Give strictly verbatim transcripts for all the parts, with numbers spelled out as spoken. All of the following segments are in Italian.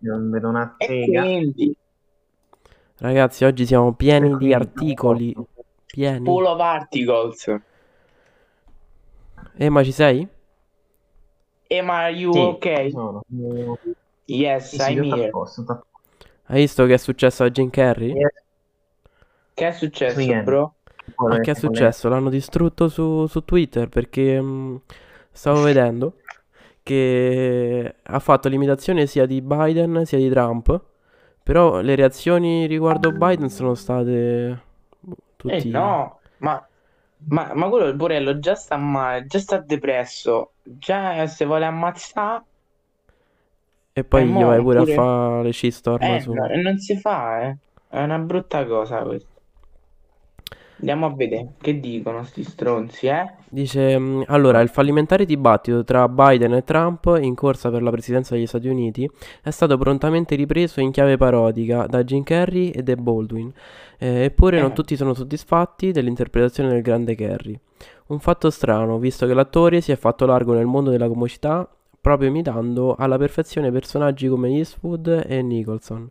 non vedo una sega. Quindi... Ragazzi, oggi siamo pieni di articoli. Pieni. Full of articles. Emma, ci sei? Emma, are you sì. ok? No, no. Yes, sì, I'm here. Posto, hai visto che è successo a Jim Carrey? Yes. Che è successo, sì, bro? Ma che è successo? L'hanno distrutto su, su Twitter perché mh, stavo vedendo che ha fatto l'imitazione sia di Biden sia di Trump, però le reazioni riguardo Biden sono state tutti... Eh no, ma, ma, ma quello il Borello già sta male, già sta depresso, già se vuole ammazzare... E poi gli vai pure, pure a fare le shitstorm eh, su... No, non si fa, eh. È una brutta cosa questa. Andiamo a vedere che dicono sti stronzi, eh? Dice, allora, il fallimentare dibattito tra Biden e Trump in corsa per la presidenza degli Stati Uniti è stato prontamente ripreso in chiave parodica da Jim Carrey e The Baldwin, eh, eppure eh. non tutti sono soddisfatti dell'interpretazione del grande Carrey. Un fatto strano, visto che l'attore si è fatto largo nel mondo della comicità proprio imitando alla perfezione personaggi come Eastwood e Nicholson.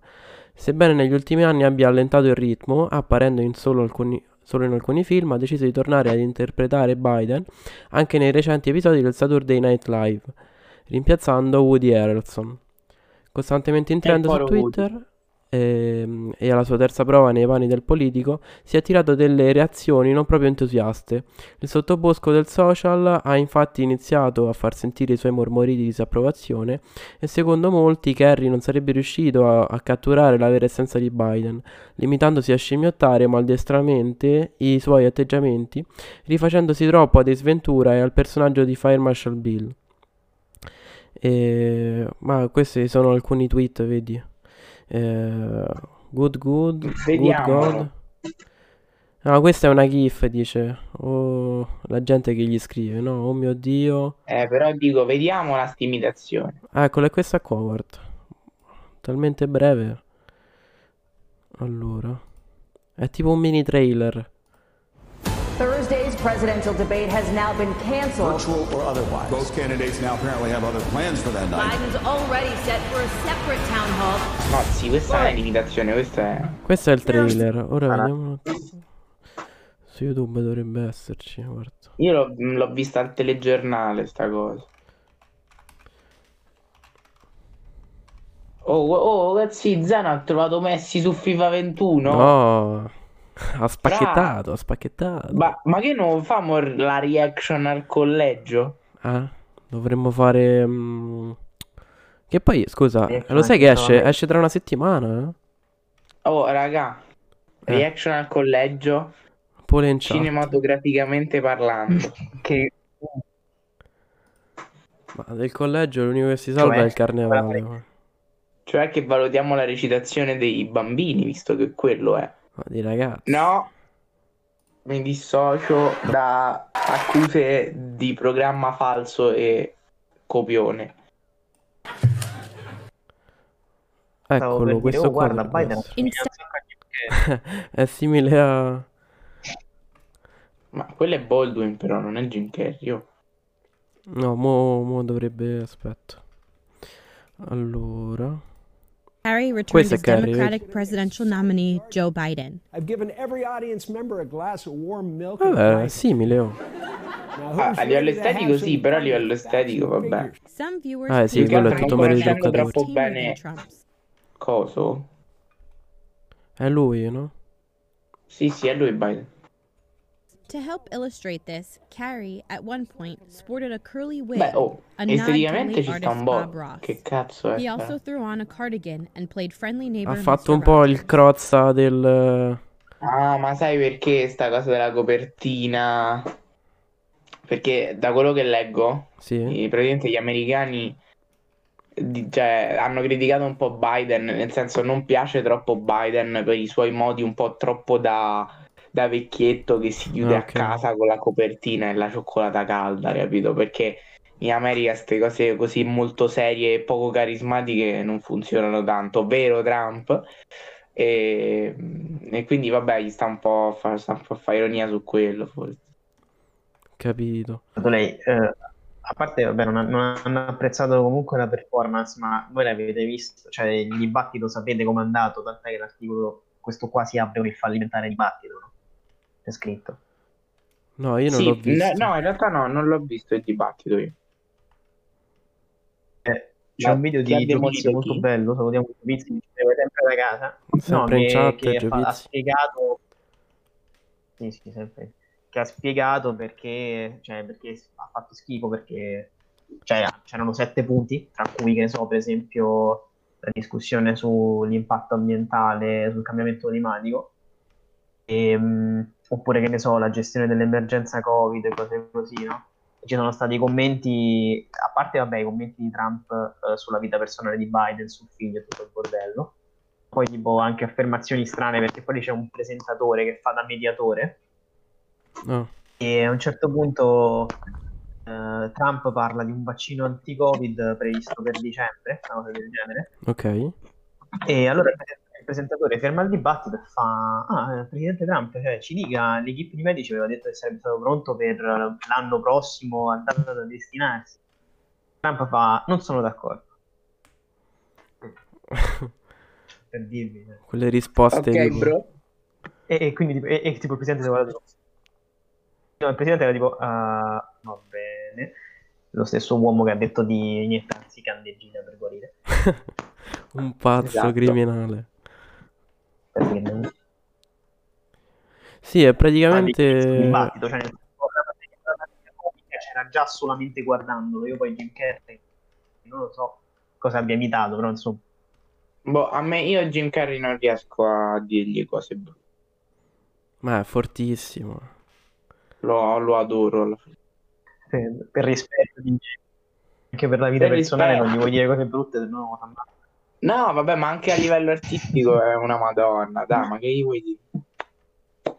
Sebbene negli ultimi anni abbia allentato il ritmo, apparendo in solo alcuni... Solo in alcuni film ha deciso di tornare ad interpretare Biden anche nei recenti episodi del Saturday Night Live, rimpiazzando Woody Harrelson. Costantemente in trend su Twitter e, e alla sua terza prova nei panni del politico si è attirato delle reazioni non proprio entusiaste. Il sottobosco del social ha infatti iniziato a far sentire i suoi mormori di disapprovazione e secondo molti Carrey non sarebbe riuscito a, a catturare la vera essenza di Biden, limitandosi a scimmiottare maldestramente i suoi atteggiamenti, rifacendosi troppo a De Sventura e al personaggio di Fire Marshal Bill. E, ma questi sono alcuni tweet, vedi. Eh, good good, good god. No, questa è una gif, dice. Oh, la gente che gli scrive, no? Oh mio dio. Eh, però dico, vediamo la imitazione. Ah, eccola, è questa qua, guarda. Talmente breve. Allora. È tipo un mini trailer. Thursday's presidential debate has now been canceled. Virtual or otherwise. Both candidates now apparently have other plans for that night. Biden's already set for a separate town hall. No, sì, questa è l'imitazione, questa è... Questo è il trailer, ora ah. vediamo... Su YouTube dovrebbe esserci, guarda. Io l'ho, l'ho vista al telegiornale, sta cosa. Oh, oh, ragazzi, Zana ha trovato Messi su FIFA ventuno? No... Ha spacchettato, Bra. ha spacchettato. Ma, ma che non famo la reaction al collegio? Eh? Dovremmo fare... Mh... Che poi, scusa, reaction lo sai che esce, esce tra una settimana? Eh? Oh, raga, eh. reaction al collegio, Polencia. Cinematograficamente parlando. che... Ma del collegio l'unico che si salva cioè, è il carnevale. Vale. Cioè che valutiamo la recitazione dei bambini, visto che quello è. Di ragazzi. No, mi dissocio da accuse di programma falso e copione. Eccolo, questo oh, qua guarda, Biden è simile a... Ma quello è Baldwin però, non è Jim Carrey. Oh. No, mo, mo dovrebbe... Aspetta. Allora... Harry returned as Democratic presidential nominee Joe Biden. I've given every audience member a glass of warm milk. Vabbè, è simile, oh. Ah, a livello estetico sì, però a livello estetico vabbè. Ah sì, quello è tutto meno toccato troppo bene. Coso? È lui, no? Sì, sì, è lui Biden. To help illustrate this, Carrie at one point sported a curly wig. Beh, oh, a esteticamente ci sta un po'. Che cazzo è? He also threw on a cardigan and played friendly neighbor. Ha fatto un po' il crozza del... Ah, ma sai perché sta cosa della copertina? Perché da quello che leggo, sì. praticamente gli americani cioè, hanno criticato un po' Biden, nel senso non piace troppo Biden per i suoi modi un po' troppo da... da vecchietto che si chiude okay. a casa con la copertina e la cioccolata calda, capito? Perché in America queste cose così molto serie e poco carismatiche non funzionano tanto, vero Trump? E, e quindi vabbè, gli sta un po' a fare fa ironia su quello, forse. Capito. Lei eh, a parte, vabbè, non, non hanno apprezzato comunque la performance, ma voi l'avete visto, cioè il dibattito sapete com'è andato, tant'è che l'articolo, questo qua si apre per il fallimentare dibattito, no? C'è scritto. No, io non sì, l'ho visto. Le, no, in realtà no, non l'ho visto il dibattito io. Eh, c'è ma un video di Giovizio molto chi? bello, salutiamo Giovizio, ci vediamo sempre da casa. Sempre no, in che, chat, che fa, ha spiegato... Sì, sì, sempre... che ha spiegato perché, cioè, perché ha fatto schifo, perché cioè, c'erano sette punti, tra cui, che ne so, per esempio la discussione sull'impatto ambientale, sul cambiamento climatico, e, mh, oppure, che ne so, la gestione dell'emergenza Covid e cose così, no? Ci sono stati commenti, a parte, vabbè, i commenti di Trump eh, sulla vita personale di Biden, sul figlio e tutto il bordello, poi tipo anche affermazioni strane, perché poi c'è un presentatore che fa da mediatore, no. E a un certo punto eh, Trump parla di un vaccino anti-Covid previsto per dicembre, una cosa del genere. Ok. E allora il presentatore ferma il dibattito e fa: ah, presidente Trump, cioè, ci dica, l'equipe di medici aveva detto che sarebbe stato pronto per l'anno prossimo, a data da destinarsi. Trump fa: non sono d'accordo. Per dirvi, eh. Quelle risposte. Ok, che... bro. E, e quindi e, e, tipo il presidente si guarda. No, il presidente era tipo, uh, va bene, lo stesso uomo che ha detto di iniettarsi candeggina per guarire. Un pazzo, esatto. Criminale. Perché non... Sì, è praticamente... Ah, il dibattito, cioè nel c'era già solamente guardandolo, io poi Jim Carrey, non lo so cosa abbia imitato, però insomma... Boh, a me, io Jim Carrey non riesco a dirgli cose brutte. Ma è fortissimo. Lo, lo adoro per, per rispetto di... anche per la vita per personale rispetto. Non gli vuoi dire cose brutte, no, no vabbè, ma anche a livello artistico è una madonna, dai, ma che gli vuoi dire?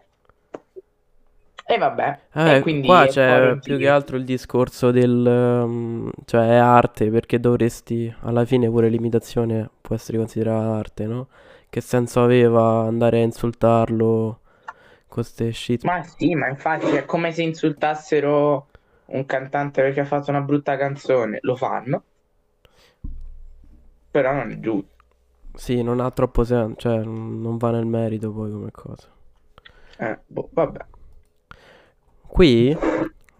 E vabbè, eh, e quindi qua c'è più che altro il discorso del cioè è arte, perché dovresti, alla fine pure l'imitazione può essere considerata arte, no? Che senso aveva andare a insultarlo? Queste shit. Ma sì, ma infatti è come se insultassero un cantante perché ha fatto una brutta canzone. Lo fanno, però non è giusto. Sì, non ha troppo senso, cioè non va nel merito poi come cosa. Eh, boh, vabbè. Qui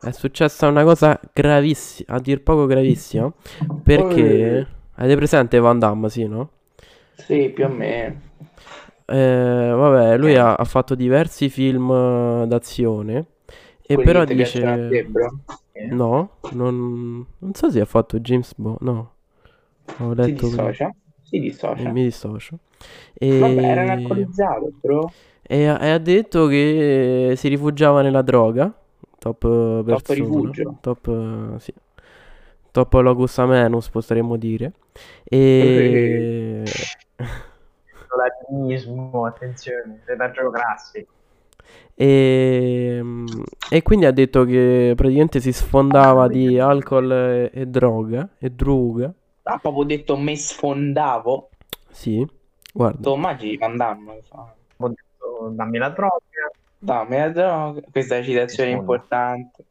è successa una cosa gravissima, a dir poco gravissima, perché avete presente Van Damme, sì, no? Sì, più o meno. Eh, vabbè, lui ha, ha fatto diversi film d'azione e quelli però dice te, no, non, non so se ha fatto James Bond, no, ho letto si dissocia, si dissocia. mi dissocio e... vabbè, era alcolizzato, bro, e, e ha detto che si rifugiava nella droga, top persona, top rifugio, top, sì, top locus amenus potremmo dire, e... attenzione, retaggio classico, e, e quindi ha detto che praticamente si sfondava di alcol e, e droga e droga. Ha proprio detto me sfondavo? Sì, guarda, immagini Van Damme, ho detto dammi la droga, dammi la droga, questa è una citazione importante.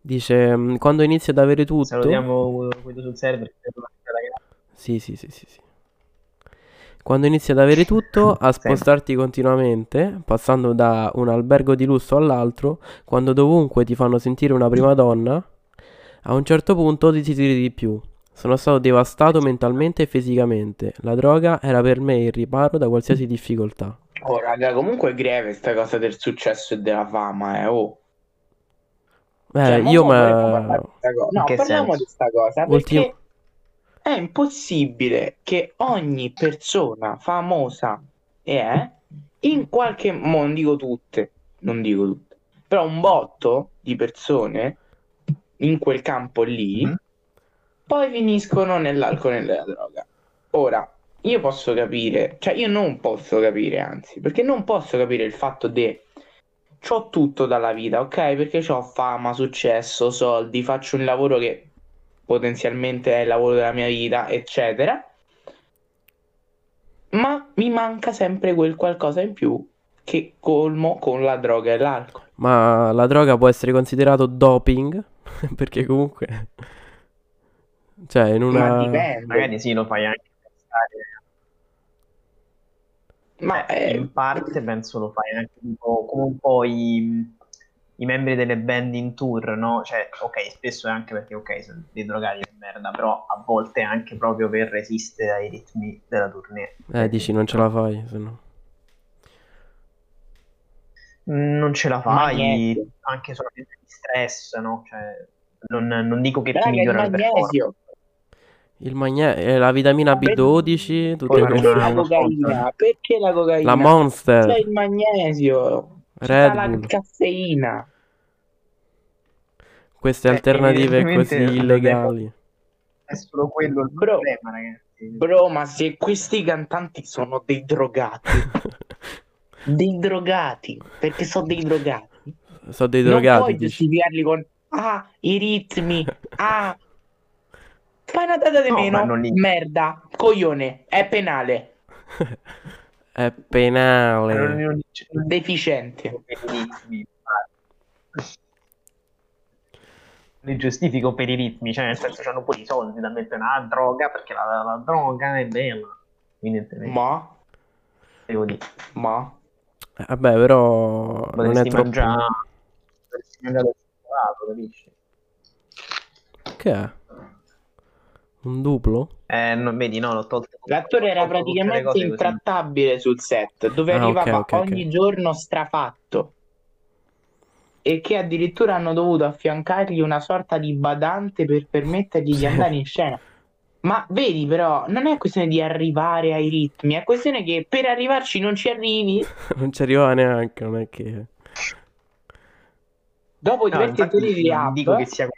Dice quando inizi ad avere tutto, salutiamo quello sul server. Sì, sì, sì, sì, sì. Quando inizi ad avere tutto, a spostarti continuamente, passando da un albergo di lusso all'altro, quando dovunque ti fanno sentire una prima donna, a un certo punto ti tiri di più. Sono stato devastato mentalmente e fisicamente. La droga era per me il riparo da qualsiasi difficoltà. Oh, raga, comunque è greve sta cosa del successo e della fama, eh, oh. Beh, cioè, io ma... ma... No, parliamo di sta cosa, perché... Ultim- È impossibile che ogni persona famosa è in qualche modo, non dico tutte, non dico tutte, però un botto di persone in quel campo lì mm. poi finiscono nell'alcol e nella droga. Ora, io posso capire, cioè io non posso capire, anzi, perché non posso capire il fatto de c'ho tutto dalla vita, ok? Perché c'ho fama, successo, soldi, faccio un lavoro che potenzialmente è il lavoro della mia vita, eccetera, ma mi manca sempre quel qualcosa in più che colmo con la droga e l'alcol. Ma la droga può essere considerato doping, perché comunque, cioè, in una... Ma dipende, magari sì, lo fai anche pensare. Ma eh, in parte penso lo fai anche tipo, come un po' i, i membri delle band in tour, no? Cioè, ok, spesso è anche perché, ok, sono dei drogati di merda, però a volte è anche proprio per resistere ai ritmi della tournée. Eh, dici, non ce la fai, se no... Non ce la fai, anche solamente di stress, no? Cioè, non, non dico che ti migliora il magnesio. Il magnesio, la vitamina B dodici, tutte le cose. La cocaina, perché la cocaina? La Monster. C'è il magnesio, c'è la caffeina. Queste eh, alternative così illegali. È solo quello il bro, problema, ragazzi. Bro, ma se questi cantanti sono dei drogati. Dei drogati, perché sono dei drogati. Sono dei drogati. Non puoi giustificarli con ah, i ritmi, ah, fai una data di no, meno, non li... merda, coglione, è penale. È penale. Non, non, non... Deficiente. Li giustifico per i ritmi, cioè nel senso c'hanno poi i soldi da mettere una droga, perché la, la, la droga è bella. Evidentemente. Ma? Devo dire. Ma? Vabbè, però non è troppo già. Che è? Un duplo? Eh, non vedi, no, l'ho tolto. L'attore era praticamente intrattabile sul set, dove ah, arrivava okay, okay, ogni okay. giorno strafatto. E che addirittura hanno dovuto affiancargli una sorta di badante per permettergli di andare in scena. Ma vedi, però, non è questione di arrivare ai ritmi, è questione che per arrivarci non ci arrivi. Non ci arriva neanche, non è che... Dopo no, diversi attori di app, dico che sia...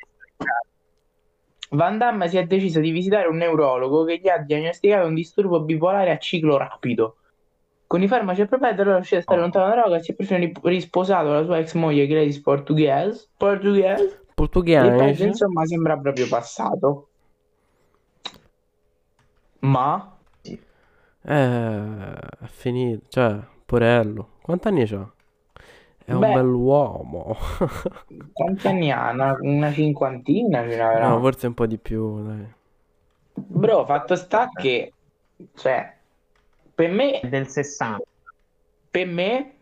Van Damme si è deciso di visitare un neurologo che gli ha diagnosticato un disturbo bipolare a ciclo rapido. Con i farmaci appropriati, allora riuscì a stare oh. lontano dalla droga e si è perfino risposato la sua ex moglie Gladys Portoghese. Portoghese? Portoghese? E penso, insomma, sembra proprio passato. Ma? Sì. Eh, è finito, cioè, porello. Quanti anni c'ha? È Beh, un bell'uomo. Quanti anni ha? Una, una cinquantina? Una, no, forse un po' di più, dai. Bro, fatto sta che, cioè, per me... Del sessanta. Per me,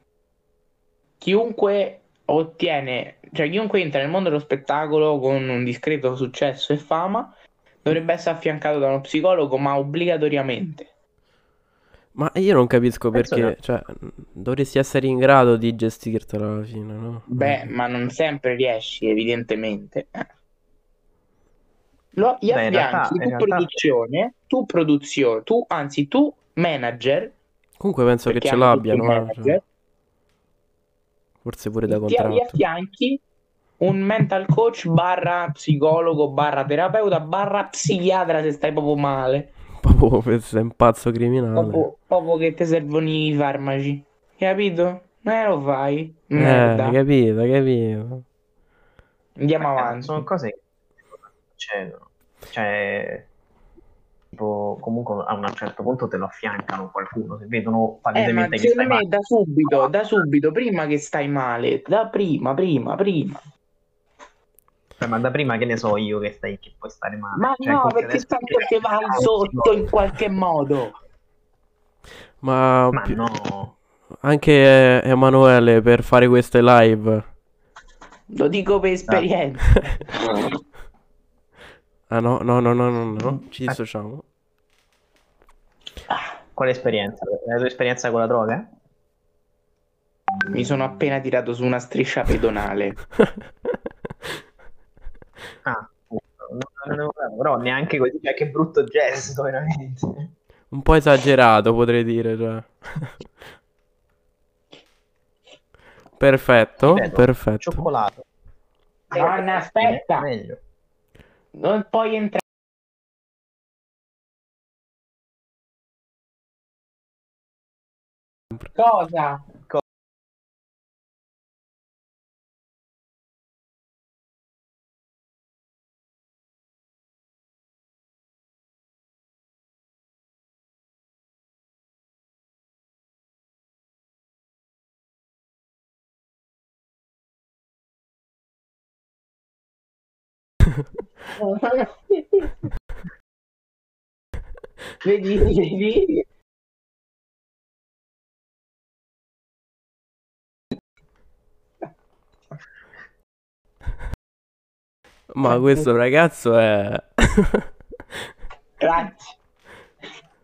chiunque ottiene, cioè chiunque entra nel mondo dello spettacolo con un discreto successo e fama... Dovrebbe essere affiancato da uno psicologo, ma obbligatoriamente. Ma io non capisco Penso perché, che... cioè, dovresti essere in grado di gestirtela alla fine, no? Beh, ma non sempre riesci, evidentemente. Lo Beh, affianchi, realtà, tu realtà... produzione, tu produzione, tu, anzi, tu manager. Comunque penso che ce l'abbiano, manager, forse pure da contratto. Ti affianchi un mental coach barra psicologo barra terapeuta barra psichiatra se stai proprio male. Proprio sei un pazzo criminale. Proprio, proprio che ti servono i farmaci. Capito? Eh, lo fai. Merda. Eh, capito, capito. Andiamo eh, avanti. Sono cose che succedono. Cioè, tipo, comunque a un certo punto te lo affiancano qualcuno. Se vedono palesemente eh, che stai male. Da subito, da subito, prima che stai male. Da prima, prima, prima. Ma da prima che ne so io che stai che puoi stare male. Ma cioè, no, perché tanto che va al sotto in qualche modo. Ma, ma pi- no. Anche Emanuele per fare queste live. Lo dico per esperienza. Ah, ah no, no, no, no, no, no, ci dissociamo. Ah. Quale esperienza? La tua esperienza con la droga? Mi sono appena tirato su una striscia pedonale. Ah, non avevo capito, però neanche così, cioè, che brutto gesto, veramente. Un po' esagerato, potrei dire, cioè. Perfetto, vedo, perfetto. Cioccolato. Donna, aspetta. Meglio. Non puoi entrare. Cosa? Co- Vedi, vedi? Ma questo ragazzo è... Grazie.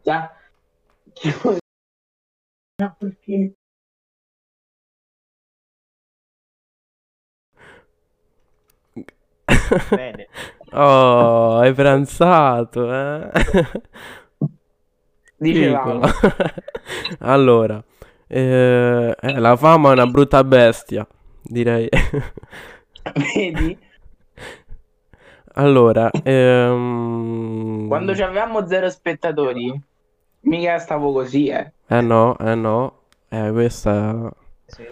Già. No, perché... Bene. Oh, hai pranzato, eh? Dicevamo. Allora, eh, eh, la fama è una brutta bestia, direi. Vedi? Allora, ehm... quando ci avevamo zero spettatori, mica stavo così, eh. Eh no, eh no. Eh, questa... Sì.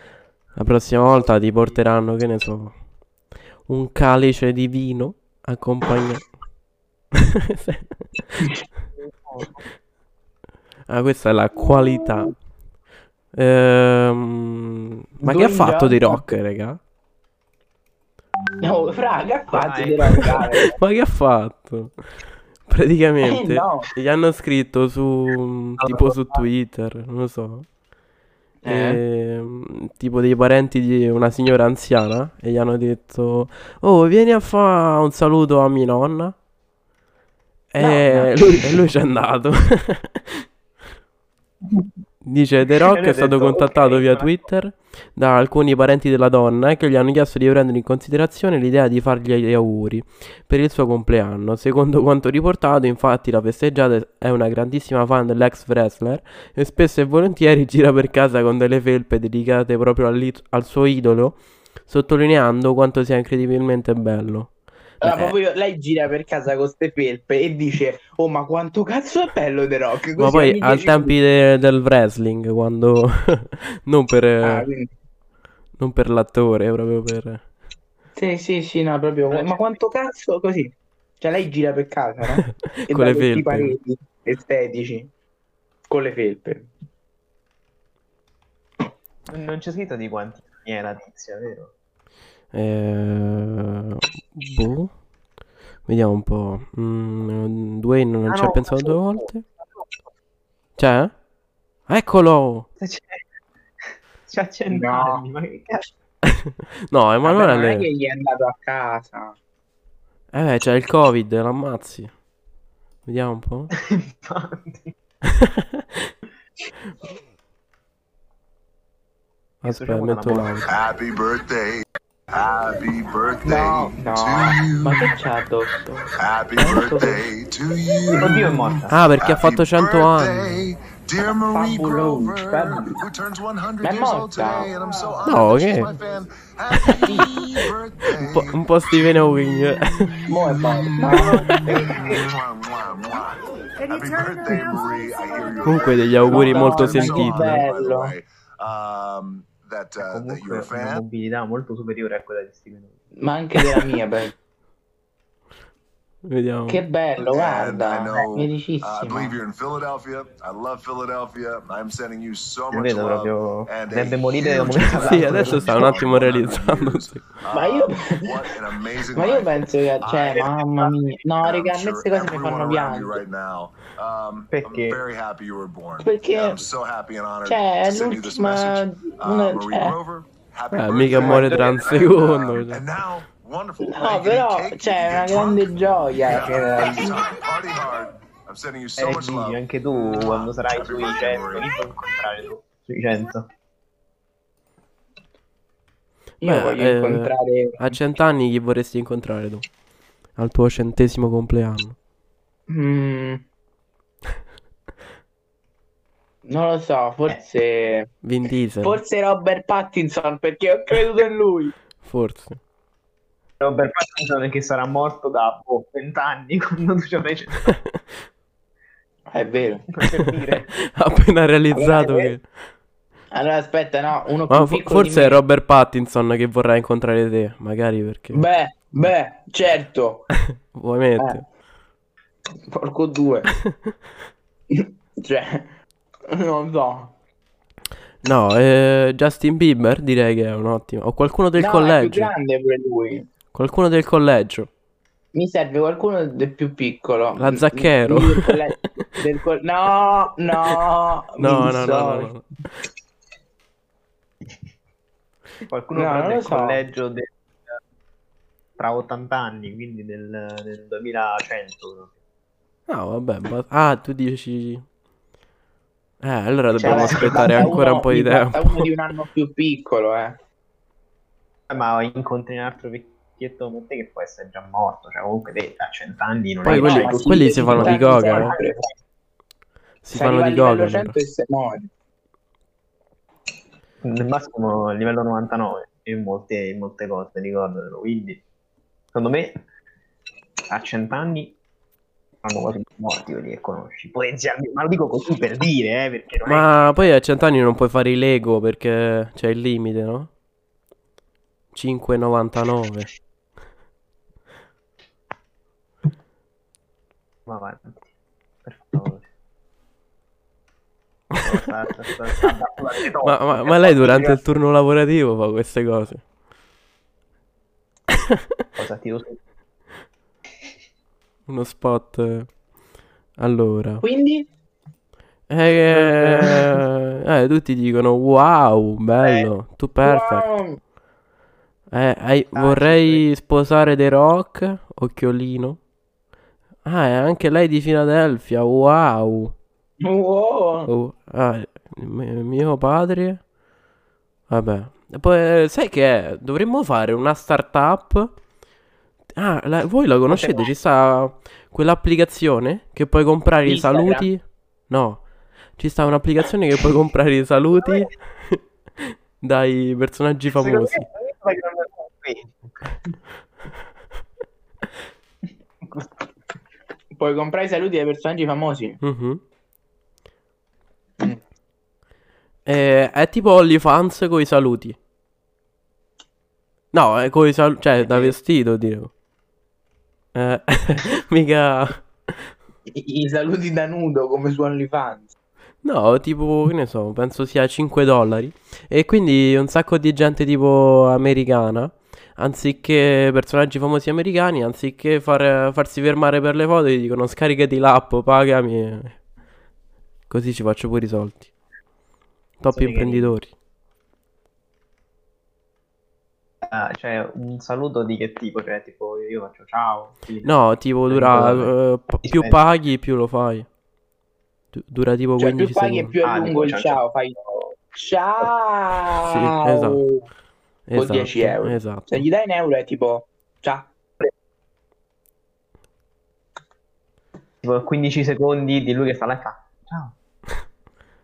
La prossima volta ti porteranno, che ne so... un calice di vino accompagnato. Ah, questa è la qualità. Ehm... Ma Don che ha fatto di rock, raga? No, fraga, ma che ha fatto? Praticamente eh, no. Gli hanno scritto su tipo su Twitter, non lo so, eh. E, tipo dei parenti di una signora anziana, e gli hanno detto: oh, vieni a fare un saluto a mia nonna. E no, no. Lui, lui c'è andato. Dice: The Rock è stato detto, contattato okay, via Twitter da alcuni parenti della donna che gli hanno chiesto di prendere in considerazione l'idea di fargli gli auguri per il suo compleanno. Secondo quanto riportato, infatti, la festeggiata è una grandissima fan dell'ex wrestler e spesso e volentieri gira per casa con delle felpe dedicate proprio al suo idolo, sottolineando quanto sia incredibilmente bello. Allora, eh. proprio lei gira per casa con queste felpe e dice: oh, ma quanto cazzo è bello The Rock. Così. Ma poi ai tempi de- del wrestling, quando non per ah, non per l'attore, proprio per sì sì sì no proprio ma quanto cazzo, così, cioè lei gira per casa, no? E con le felpe, i pareti estetici con le felpe. Non c'è scritto di quanti è la tizia, vero? Eh, boh. Vediamo un po'. Mm, Dwayne non ah, ci ha no, pensato due volte. C'è? Eccolo! C'è accennato. No, ma che cazzo? No, Emanuele. Vabbè, non è che gli è andato a casa. Eh, c'è il Covid, l'ammazzi. Vediamo un po'. Aspetta, metto l'audio. Happy birthday. Happy birthday no, no. to you. Ma che c'ha addosso? Happy birthday to you. Oddio, è morta. Ah, perché Happy ha fatto cento anni. Fabuloso. Ma è morta. No, che? un, po', un po' Stephen Hawking. Mo' è morta. Comunque degli auguri no, molto no, sentiti. Bello. Um, That, uh, comunque that una mobilità molto superiore a quella di Steven, ma anche della mia. Beh, vediamo che bello, guarda, felicissimo. I believe you're in Philadelphia. I love Philadelphia. I'm sending you so much vedo, love proprio... and deve morire da un momento all'altro. Sì, adesso sta un attimo realizzando. ma io ma io penso che cioè I mamma mia no raga, a me queste cose mi fanno piangere perché perché cioè è l'ultima non c'è eh, mica muore tra un secondo, cioè. No, però c'è cioè, una grande gioia che... eh, Gigi, anche tu quando sarai sui cento, lì puoi incontrare tu, sui cento. Io Beh, voglio eh, incontrare... A cent'anni chi vorresti incontrare tu? Al tuo centesimo compleanno? Mm. Non lo so, forse... Vin Diesel. Forse Robert Pattinson, perché ho creduto in lui. Forse. Robert Pattinson che sarà morto da boh, vent'anni quando tu ci avrai cento. È vero. Ha appena realizzato allora, che... Allora aspetta, no, uno più fo- piccolo forse è Robert Pattinson che vorrà incontrare te, magari perché... Beh, beh, certo. Vuoi mettere? Eh. Porco due. Cioè, non so. No, eh, Justin Bieber direi che è un ottimo. O qualcuno del no, collegio. È più grande pure lui. Qualcuno del collegio. mi serve qualcuno del più piccolo. La Zacchero. Del co- no, no, no, no, no, no. Qualcuno no, non del so. collegio del, tra ottanta anni, quindi del, del duemilacento. Ah, vabbè. Ma... Ah, tu dici... Eh, allora dobbiamo cioè, aspettare ancora uno, un po' di tempo. Uno di un anno più piccolo, eh. Ma incontri un altro vecchietto come te che può essere già morto. Cioè, comunque te, a cent'anni non poi è quelli, no, quelli sì, si fanno di goga, no? Si fanno di goga. Nel massimo a livello novantanove in molte, in molte cose, ricordatelo. Quindi, secondo me, a cent'anni hanno quasi morti quelli che conosci. Potenzialmente, ma lo dico così per dire, eh, perché non ma è... poi a cent'anni non puoi fare i Lego perché c'è il limite, no? cinque e novantanove. Ma vai, per favore. ma, ma, ma lei durante il turno lavorativo fa queste cose? Cosa ti uso? Uno spot. Allora. Quindi? Eh, eh, tutti dicono wow, bello, eh, tu perfetto. Wow. Eh, eh, vorrei sposare The Rock, occhiolino. Ah, è anche lei di Filadelfia, wow. Wow. Oh, ah, mio padre. Vabbè. Poi, sai che dovremmo fare una startup. Ah, la, voi la conoscete? Ci sta quell'applicazione che puoi comprare Instagram. I saluti. No, ci sta un'applicazione che puoi comprare i saluti dai personaggi famosi. Puoi comprare i saluti dai personaggi famosi. Uh-huh. Mm. Eh, è tipo OnlyFans con i saluti. No, è con i saluti, cioè da vestito, dico. Eh, mica I, I saluti da nudo come su OnlyFans. No, tipo, che ne so, penso sia cinque dollari. E quindi un sacco di gente tipo americana, anziché personaggi famosi americani, anziché far, farsi fermare per le foto, gli dicono scaricati l'app, pagami, così ci faccio pure i soldi. Top sì, imprenditori. Ah, cioè, un saluto di che tipo? Cioè, tipo, io faccio ciao. Sì. No, tipo, dura uh, p- più paghi, più lo fai. Dura tipo cioè, quindici secondi. Più paghi, più è lungo il ciao. Fai ciao. Sì, esatto. Con esatto, dieci euro. Esatto. Se gli dai un euro è tipo ciao. Tipo quindici secondi di lui che fa la ca. Ciao.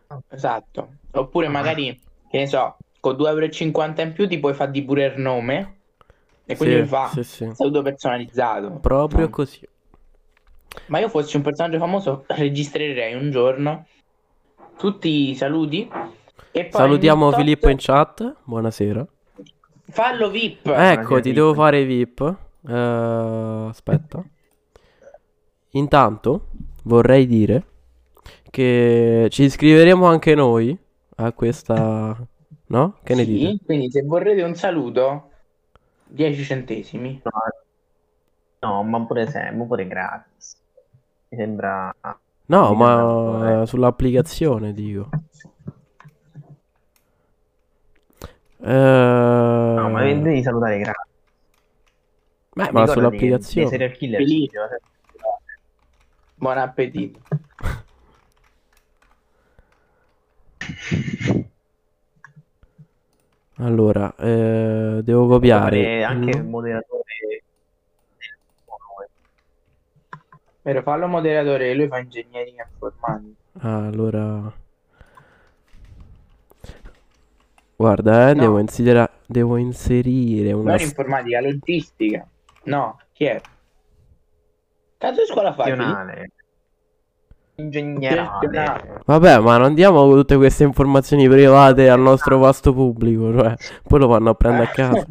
Oh. Esatto. Oppure magari, che ne so, con due euro e cinquanta in più ti puoi far di pure il nome. E quindi sì, fa sì, sì. Saluto personalizzato. Proprio no? Così. Ma io fossi un personaggio famoso registrerei un giorno tutti i saluti e poi salutiamo in Filippo in chat, buonasera. Fallo V I P. Ecco, ti devo fare V I P. uh, Aspetta. Intanto vorrei dire che ci iscriveremo anche noi a questa, no? Che ne sì, dite? Quindi se vorrete un saluto dieci centesimi. No, no, ma pure sempre, pure gratis. Mi sembra... No, mi ma sembra... sull'applicazione, dico. Eh... No, ma devi salutare gratis. Beh, ma sull'applicazione... Di, di killer, buon appetito. Allora, eh, devo copiare. Anche il moderatore... Vero, fallo moderatore e lui fa ingegneria informatica. Ah, allora... Guarda, eh, no. devo, insidera- devo inserire una... Non st- informatica, logistica. No, chi è? Cazzo scuola fai? Ingegnere. Vabbè, ma non diamo tutte queste informazioni private al nostro vasto pubblico, cioè, poi lo vanno a prendere a casa.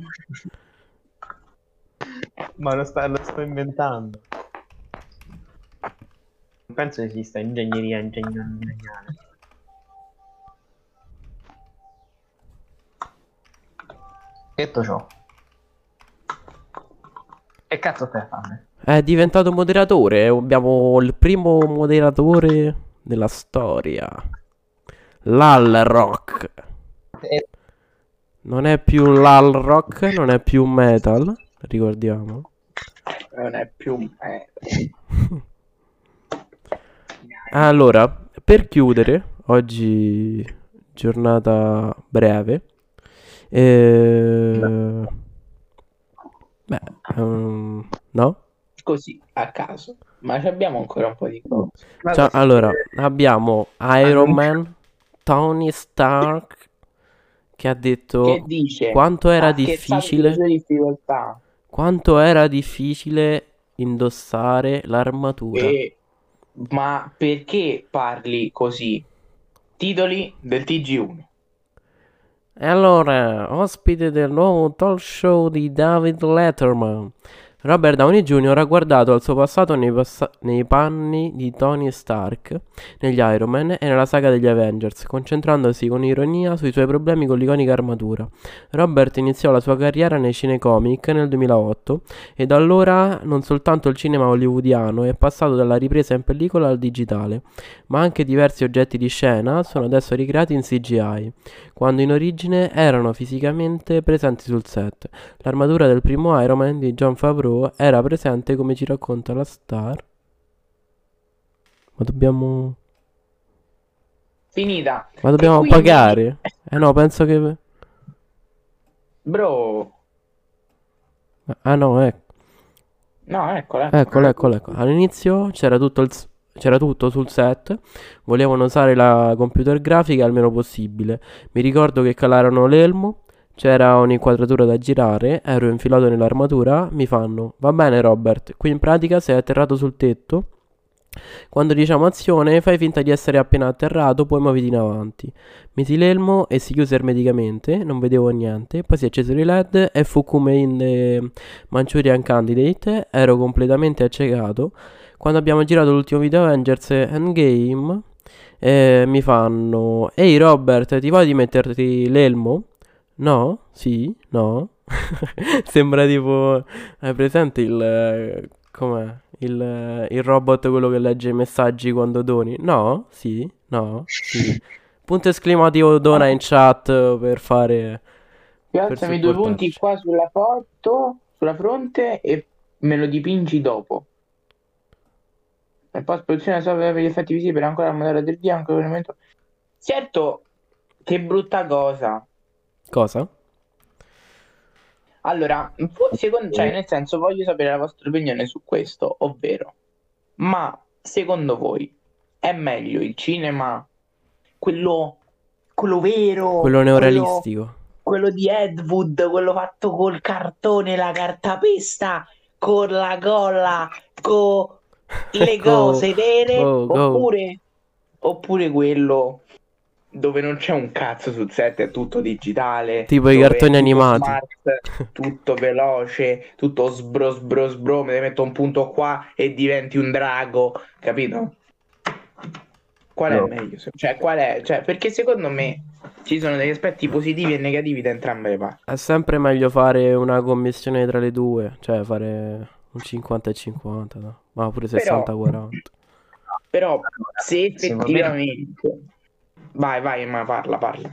Ma lo, sta- lo sto inventando. Penso esista ingegneria ingegneria. Detto ciò, E cazzo te fanno? È diventato moderatore. Abbiamo il primo moderatore della storia. L'Al Rock. E... non è più l'Al Rock, non è più metal, ricordiamo. Non è più metal. Allora, per chiudere, oggi giornata breve. Eh... No. Beh, um, no? Così, a caso. Ma abbiamo ancora un po' di cose. Cioè, allora, abbiamo Iron Man, Tony Stark, che ha detto che dice, quanto era difficile quanto era difficile indossare l'armatura. E... ma perché parli così? Titoli del T G uno. E allora, ospite del nuovo talk show di David Letterman, Robert Downey Junior ha guardato al suo passato nei, passa- nei panni di Tony Stark, negli Iron Man e nella saga degli Avengers, concentrandosi con ironia sui suoi problemi con l'iconica armatura. Robert iniziò la sua carriera nei cinecomic nel duemilaotto e da allora non soltanto il cinema hollywoodiano è passato dalla ripresa in pellicola al digitale, ma anche diversi oggetti di scena sono adesso ricreati in C G I, quando in origine erano fisicamente presenti sul set. L'armatura del primo Iron Man di John Favreau era presente, come ci racconta la star. Ma dobbiamo... finita. Ma dobbiamo quindi... pagare? Eh no, penso che... Bro. Ah no, ecco. No, eccolo, eccolo. Eccolo, eccolo, eccolo. All'inizio c'era tutto il... C'era tutto sul set, volevano usare la computer grafica al meno possibile. Mi ricordo che calarono l'elmo, c'era un'inquadratura da girare, ero infilato nell'armatura, mi fanno, va bene Robert, qui in pratica sei atterrato sul tetto, quando diciamo azione fai finta di essere appena atterrato, poi muoviti in avanti. Misi l'elmo e si chiuse ermeticamente, non vedevo niente, poi si accesero i led e fu come in Manchurian Candidate, ero completamente accecato. Quando abbiamo girato l'ultimo video Avengers Endgame, eh, mi fanno, ehi Robert, ti va di metterti l'elmo? No? Sì? No? Sembra tipo, hai presente il, eh, com'è? Il, eh, il robot quello che legge i messaggi quando doni? No? Sì? No? Sì. Punto esclamativo dona in chat per fare... piazzami due punti qua sulla foto, sulla fronte e me lo dipingi dopo. La post-produzione software per gli effetti visivi per ancora la modella del bianco. Certo, che brutta cosa. Cosa? Allora, secondo, cioè, nel senso, voglio sapere la vostra opinione su questo, ovvero, ma secondo voi è meglio il cinema, quello, quello vero, quello neorealistico, quello, quello di Ed Wood, quello fatto col cartone, la cartapesta, con la colla, con... le cose vere, go, go, oppure go. Oppure quello dove non c'è un cazzo sul set, è tutto digitale, tipo i cartoni animati, smart, tutto veloce, tutto sbro sbro sbro, me ne metto un punto qua e diventi un drago, capito? Qual no. è meglio? Cioè, qual è? Cioè, perché secondo me ci sono degli aspetti positivi e negativi da entrambe le parti. È sempre meglio fare una commissione tra le due, cioè fare un cinquanta e cinquanta, no? Ma pure sessanta quaranta. Però se effettivamente... vai, vai, ma parla, parla.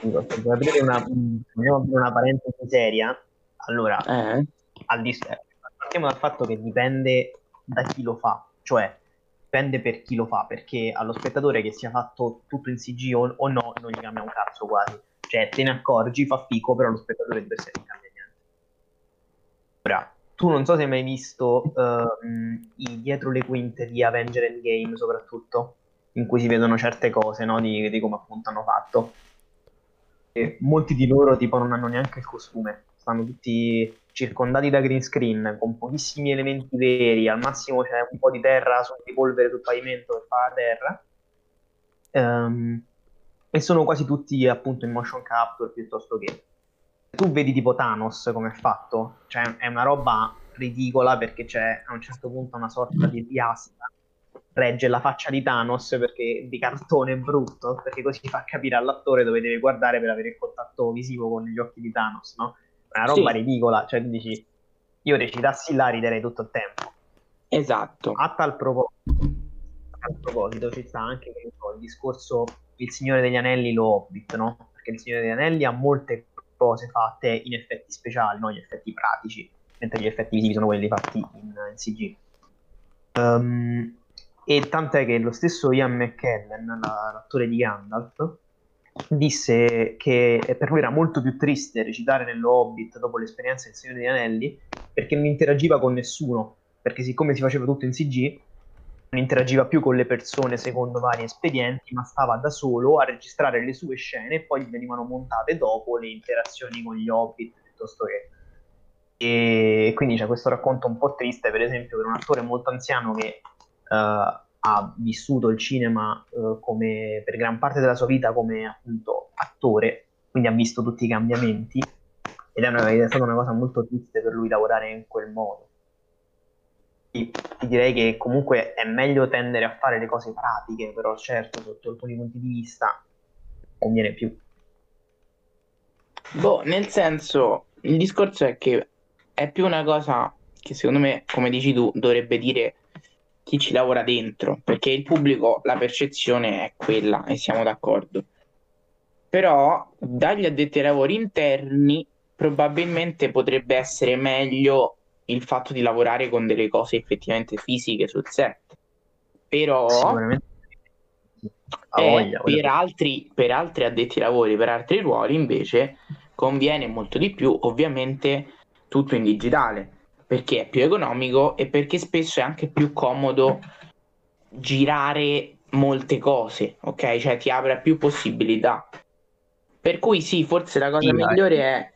Dico, se devo aprire una, una parentesi seria, allora, eh. al dis- partiamo dal fatto che dipende da chi lo fa, cioè dipende per chi lo fa, perché allo spettatore che sia fatto tutto in C G o, o no, non gli cambia un cazzo quasi. Cioè, te ne accorgi, fa fico, però lo spettatore di per sé non cambia niente. Ora, tu non so se hai mai visto uh, i dietro le quinte di Avengers Endgame, soprattutto, in cui si vedono certe cose, no? Di, di come appunto hanno fatto. E molti di loro tipo non hanno neanche il costume, stanno tutti circondati da green screen, con pochissimi elementi veri, al massimo c'è un po' di terra, di polvere sul pavimento che fa la terra. Um, e sono quasi tutti appunto in motion capture piuttosto che... tu vedi tipo Thanos come è fatto, cioè è una roba ridicola perché c'è a un certo punto una sorta di piastra regge la faccia di Thanos perché di cartone brutto, perché così fa capire all'attore dove deve guardare per avere il contatto visivo con gli occhi di Thanos, no? È una roba sì. ridicola, cioè dici io recitassi là riderei tutto il tempo. Esatto. A tal proposito, a tal proposito ci sta anche il discorso Il Signore degli Anelli, lo Hobbit, no? Perché Il Signore degli Anelli ha molte cose fatte in effetti speciali, no? Gli effetti pratici, mentre gli effetti visivi sono quelli fatti in, in C G. Um, e tant'è che lo stesso Ian McKellen, l'attore di Gandalf, disse che per lui era molto più triste recitare nello Hobbit dopo l'esperienza del Signore degli Anelli, perché non interagiva con nessuno, perché siccome si faceva tutto in C G non interagiva più con le persone secondo vari espedienti, ma stava da solo a registrare le sue scene e poi venivano montate dopo le interazioni con gli Hobbit piuttosto che... E quindi c'è questo racconto un po' triste, per esempio, per un attore molto anziano che uh, ha vissuto il cinema eh, come per gran parte della sua vita come appunto attore, quindi ha visto tutti i cambiamenti ed è, una, è stata una cosa molto triste per lui lavorare in quel modo. E, e direi che comunque è meglio tendere a fare le cose pratiche, però certo sotto alcuni punti di vista conviene più. Boh, nel senso, il discorso è che è più una cosa che secondo me, come dici tu, dovrebbe dire chi ci lavora dentro, perché il pubblico, la percezione è quella e siamo d'accordo, però dagli addetti ai lavori interni probabilmente potrebbe essere meglio il fatto di lavorare con delle cose effettivamente fisiche sul set, però eh, voglia, per, altri, per altri addetti ai lavori, per altri ruoli invece conviene molto di più ovviamente tutto in digitale, perché è più economico e perché spesso è anche più comodo girare molte cose, ok? Cioè ti apre più possibilità. Per cui sì, forse la cosa sì, migliore vai. È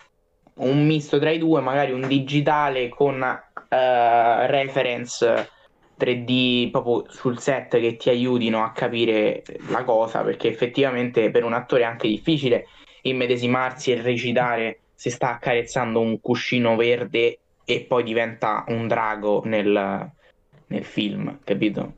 un misto tra i due, magari un digitale con uh, reference tre D proprio sul set che ti aiutino a capire la cosa, perché effettivamente per un attore è anche difficile immedesimarsi e recitare se sta accarezzando un cuscino verde e poi diventa un drago nel, nel film, capito?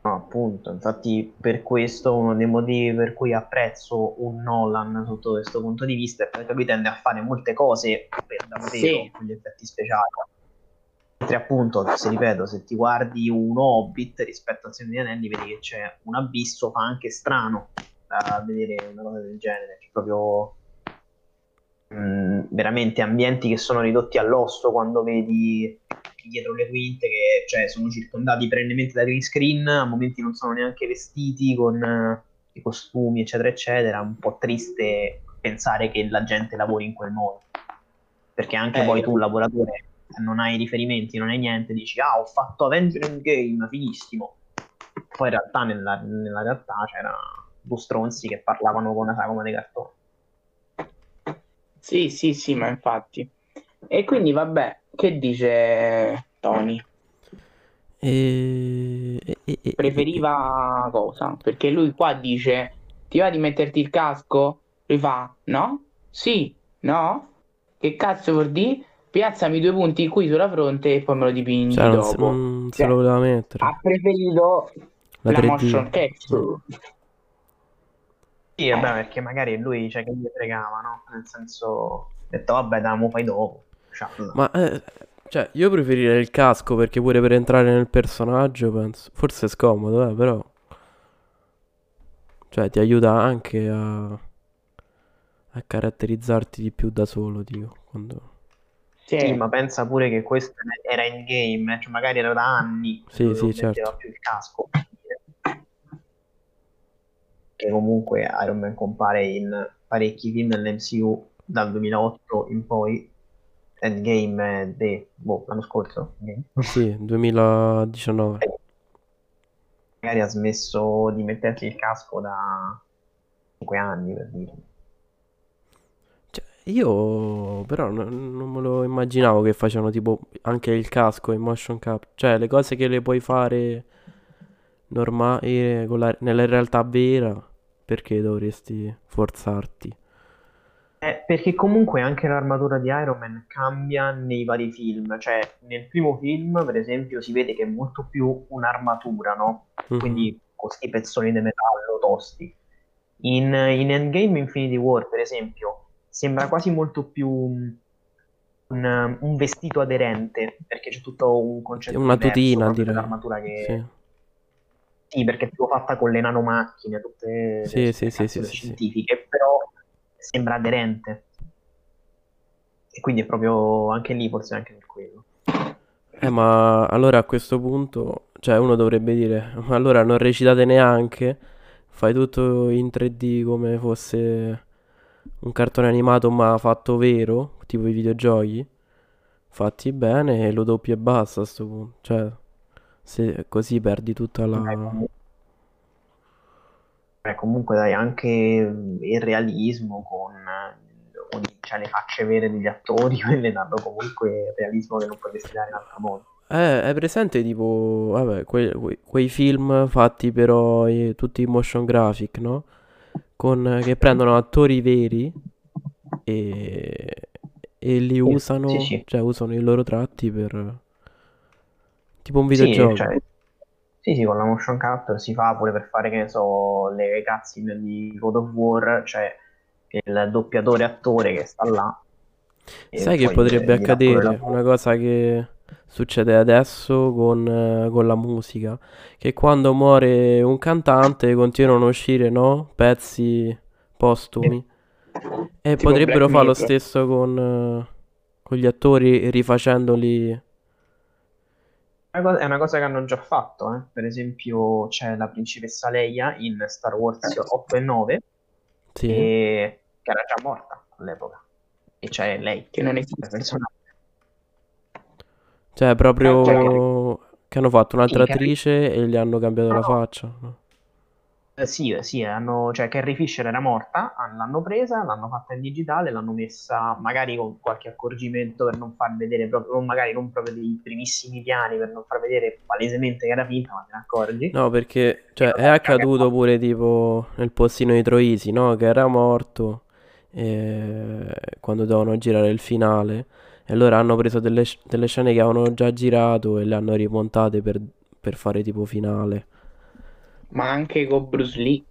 No, appunto, infatti per questo uno dei motivi per cui apprezzo un Nolan sotto questo punto di vista è perché lui tende a fare molte cose per davvero, sì, con gli effetti speciali. Mentre appunto, se ripeto, se ti guardi un Hobbit rispetto al Signore degli Anelli vedi che c'è un abisso, fa anche strano a vedere una cosa del genere, c'è proprio... Mm, veramente ambienti che sono ridotti all'osso quando vedi dietro le quinte che cioè, sono circondati perennemente da green screen, a momenti non sono neanche vestiti con uh, i costumi eccetera eccetera. Un po' triste pensare che la gente lavori in quel modo, perché anche eh, poi tu lavoratore non hai riferimenti, non hai niente, dici ah ho fatto Avengers Endgame, finissimo, poi in realtà nella, nella realtà c'erano due stronzi che parlavano con una sagoma dei cartoni. Sì, sì, sì, ma infatti. E quindi vabbè, che dice Tony? E... Preferiva cosa? Perché lui qua dice, ti va di metterti il casco? Lui fa, no? Sì, no? Che cazzo vuol dire? Piazzami due punti qui sulla fronte e poi me lo dipingi, cioè, dopo. Non se lo voleva mettere. Ha preferito la, la motion capture. Sì, vabbè, perché magari lui, cioè, che gli fregava, no? Nel senso, ho detto, vabbè, dai, mo fai dopo. Cioè, no. Ma, eh, cioè, io preferirei il casco perché pure per entrare nel personaggio, penso, forse è scomodo, eh, però... Cioè, ti aiuta anche a... a caratterizzarti di più da solo, dico, quando... Sì, sì, ma pensa pure che questo era in game, cioè, magari era da anni. Sì, sì, certo. Non più il casco. Che comunque Iron Man compare in parecchi film dell'M C U dal duemilaotto in poi. Endgame de... boh, l'anno scorso? Sì, duemiladiciannove. Eh, magari ha smesso di mettersi il casco da cinque anni, per dire. Cioè, io però non, non me lo immaginavo che facevano tipo anche il casco in motion capture. Cioè, le cose che le puoi fare... normale con la, nella realtà vera, perché dovresti forzarti? Eh, perché comunque anche l'armatura di Iron Man cambia nei vari film, cioè nel primo film per esempio si vede che è molto più un'armatura, no? Mm-hmm. Quindi con questi pezzoni di metallo tosti. In, in Endgame Infinity War per esempio sembra quasi molto più un, un vestito aderente, perché c'è tutto un concetto, una tutina, direi, l'armatura che... Sì. Sì, perché è più fatta con le nanomacchine, tutte sì, le sì, sì, sì, scientifiche, sì. Però sembra aderente. E quindi è proprio anche lì, forse anche per quello. Eh, ma allora a questo punto, cioè uno dovrebbe dire, ma allora non recitate neanche, fai tutto in tre D come fosse un cartone animato ma fatto vero, tipo i videogiochi, fatti bene e lo doppi e basta a sto punto, cioè... Se così perdi tutta la... Beh, comunque, Beh, comunque dai, anche il realismo con, con cioè, le facce vere degli attori, quelle danno comunque realismo che non puoi destinare in altro modo. Eh, è presente tipo, vabbè, que- que- quei film fatti però eh, tutti in motion graphic, no? Con, che prendono attori veri e, e li usano, sì, sì. Cioè usano i loro tratti per... Tipo un videogioco. Sì, cioè, sì, sì, con la motion capture si fa pure per fare, che ne so, le cutscene di God of War, cioè il doppiatore attore che sta là. Sai che potrebbe accadere una cosa che succede adesso con, con la musica, che quando muore un cantante continuano a uscire, no? Pezzi postumi. E tipo potrebbero fare lo stesso con, con gli attori rifacendoli. È una cosa che hanno già fatto, eh? Per esempio c'è la principessa Leia in Star Wars otto e nove, sì. E... che era già morta all'epoca, e c'è lei che non esiste, personaggio. Cioè proprio cioè, che hanno fatto un'altra sì, attrice Carrie... e gli hanno cambiato no. la faccia. Eh, sì, sì, hanno... cioè Carrie Fisher era morta, l'hanno presa, l'hanno fatta in digitale, l'hanno messa magari con qualche accorgimento per non far vedere proprio, magari non proprio dei primissimi piani, per non far vedere palesemente che era finta, ma te ne accorgi. No, perché cioè, è accaduto pure tipo nel postino di Troisi, no? Che era morto e... quando dovevano girare il finale, e allora hanno preso delle, delle scene che avevano già girato e le hanno rimontate per, per fare tipo finale. Ma anche con Bruce Lee.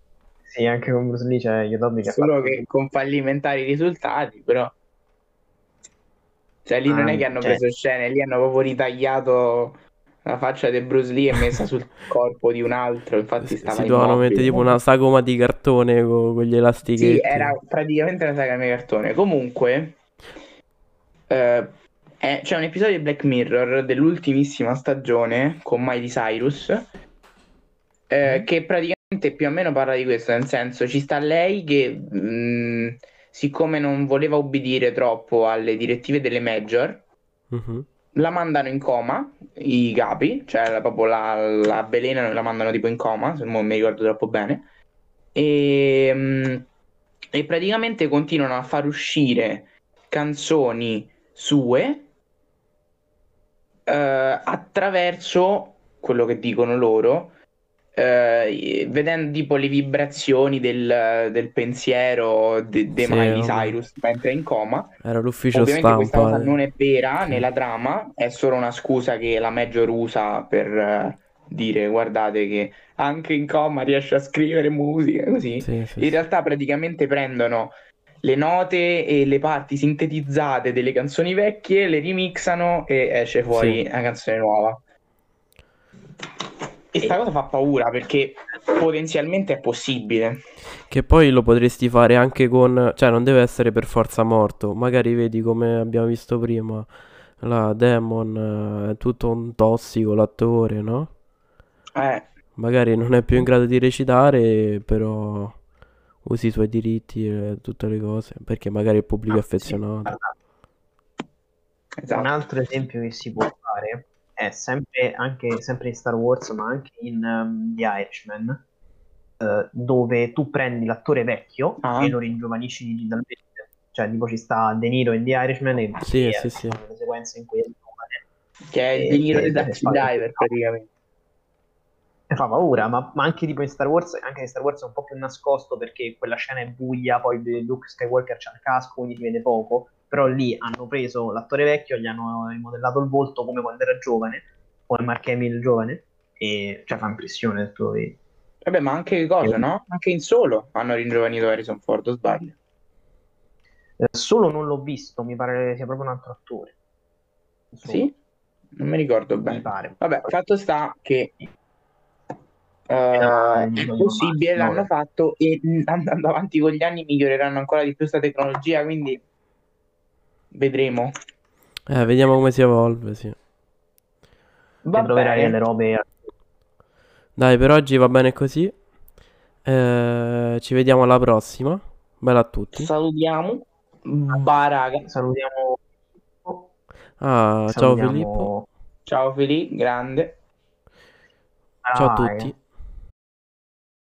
Sì, anche con Bruce Lee, cioè io che solo che con fallimentari risultati, però. Cioè lì ah, non è che hanno cioè... preso scene, lì hanno proprio ritagliato la faccia di Bruce Lee e messa sul corpo di un altro, infatti stava si dovevano mettere tipo una sagoma di cartone con, con gli elastichetti. Sì, era praticamente una sagoma di cartone. Comunque eh, è, c'è un episodio di Black Mirror dell'ultimissima stagione con Miley Cyrus. Eh, che praticamente più o meno parla di questo, nel senso ci sta lei che mh, siccome non voleva ubbidire troppo alle direttive delle major, uh-huh. la mandano in coma i capi, cioè la, proprio la, la belenano e la mandano tipo in coma, se non mi ricordo troppo bene, e, mh, e praticamente continuano a far uscire canzoni sue eh, attraverso quello che dicono loro. Uh, vedendo tipo le vibrazioni del, del pensiero di de, de sì, Miley Cyrus mentre è in coma. Era l'ufficio ovviamente stampa. Questa cosa eh. non è vera sì. nella trama, è solo una scusa che la major usa per uh, dire guardate che anche in coma riesce a scrivere musica così. Sì, sì, in sì. realtà praticamente prendono le note e le parti sintetizzate delle canzoni vecchie, le remixano e esce fuori sì. una canzone nuova. Questa cosa fa paura perché potenzialmente è possibile. Che poi lo potresti fare anche con... Cioè non deve essere per forza morto. Magari vedi come abbiamo visto prima la Demon è tutto un tossico l'attore, no? Eh. Magari non è più in grado di recitare, però usi i suoi diritti e tutte le cose, perché magari il pubblico ah, è affezionato. Sì. Esatto. Un altro esempio che si può fare è sempre, anche, sempre in Star Wars, ma anche in um, The Irishman, uh, dove tu prendi l'attore vecchio ah. e lo ringiovanisci digitalmente. Cioè, tipo ci sta De Niro in The Irishman e sì, sì, sì. le sequenze in cui è giovane. Che è De Niro e Taxi Driver, praticamente. E fa paura, ma, ma anche tipo in Star Wars, anche in Star Wars è un po' più nascosto, perché quella scena è buia, poi Luke Skywalker c'ha il casco, quindi si vede poco. Però lì hanno preso l'attore vecchio, gli hanno rimodellato il volto come quando era giovane, come Mark Hamill giovane, e cioè fa impressione il tuo... Vabbè, ma anche cosa, no? Anche in Solo hanno ringiovanito Harrison Ford, o sbaglio? Eh, Solo non l'ho visto, mi pare sia proprio un altro attore. Solo. Sì? Non mi ricordo bene. Mi pare. Vabbè, fatto sta che uh, è possibile, l'hanno fatto, e andando avanti con gli anni miglioreranno ancora di più questa tecnologia, quindi vedremo. Eh, vediamo come si evolve, sì. Va bene. Le robe... Dai, per oggi va bene così. Eh, ci vediamo alla prossima. Bella a tutti. Salutiamo. Bah, raga, salutiamo. Ah, salutiamo. Ciao Filippo. Ciao Filippo, grande. Ciao ah, a tutti. Eh.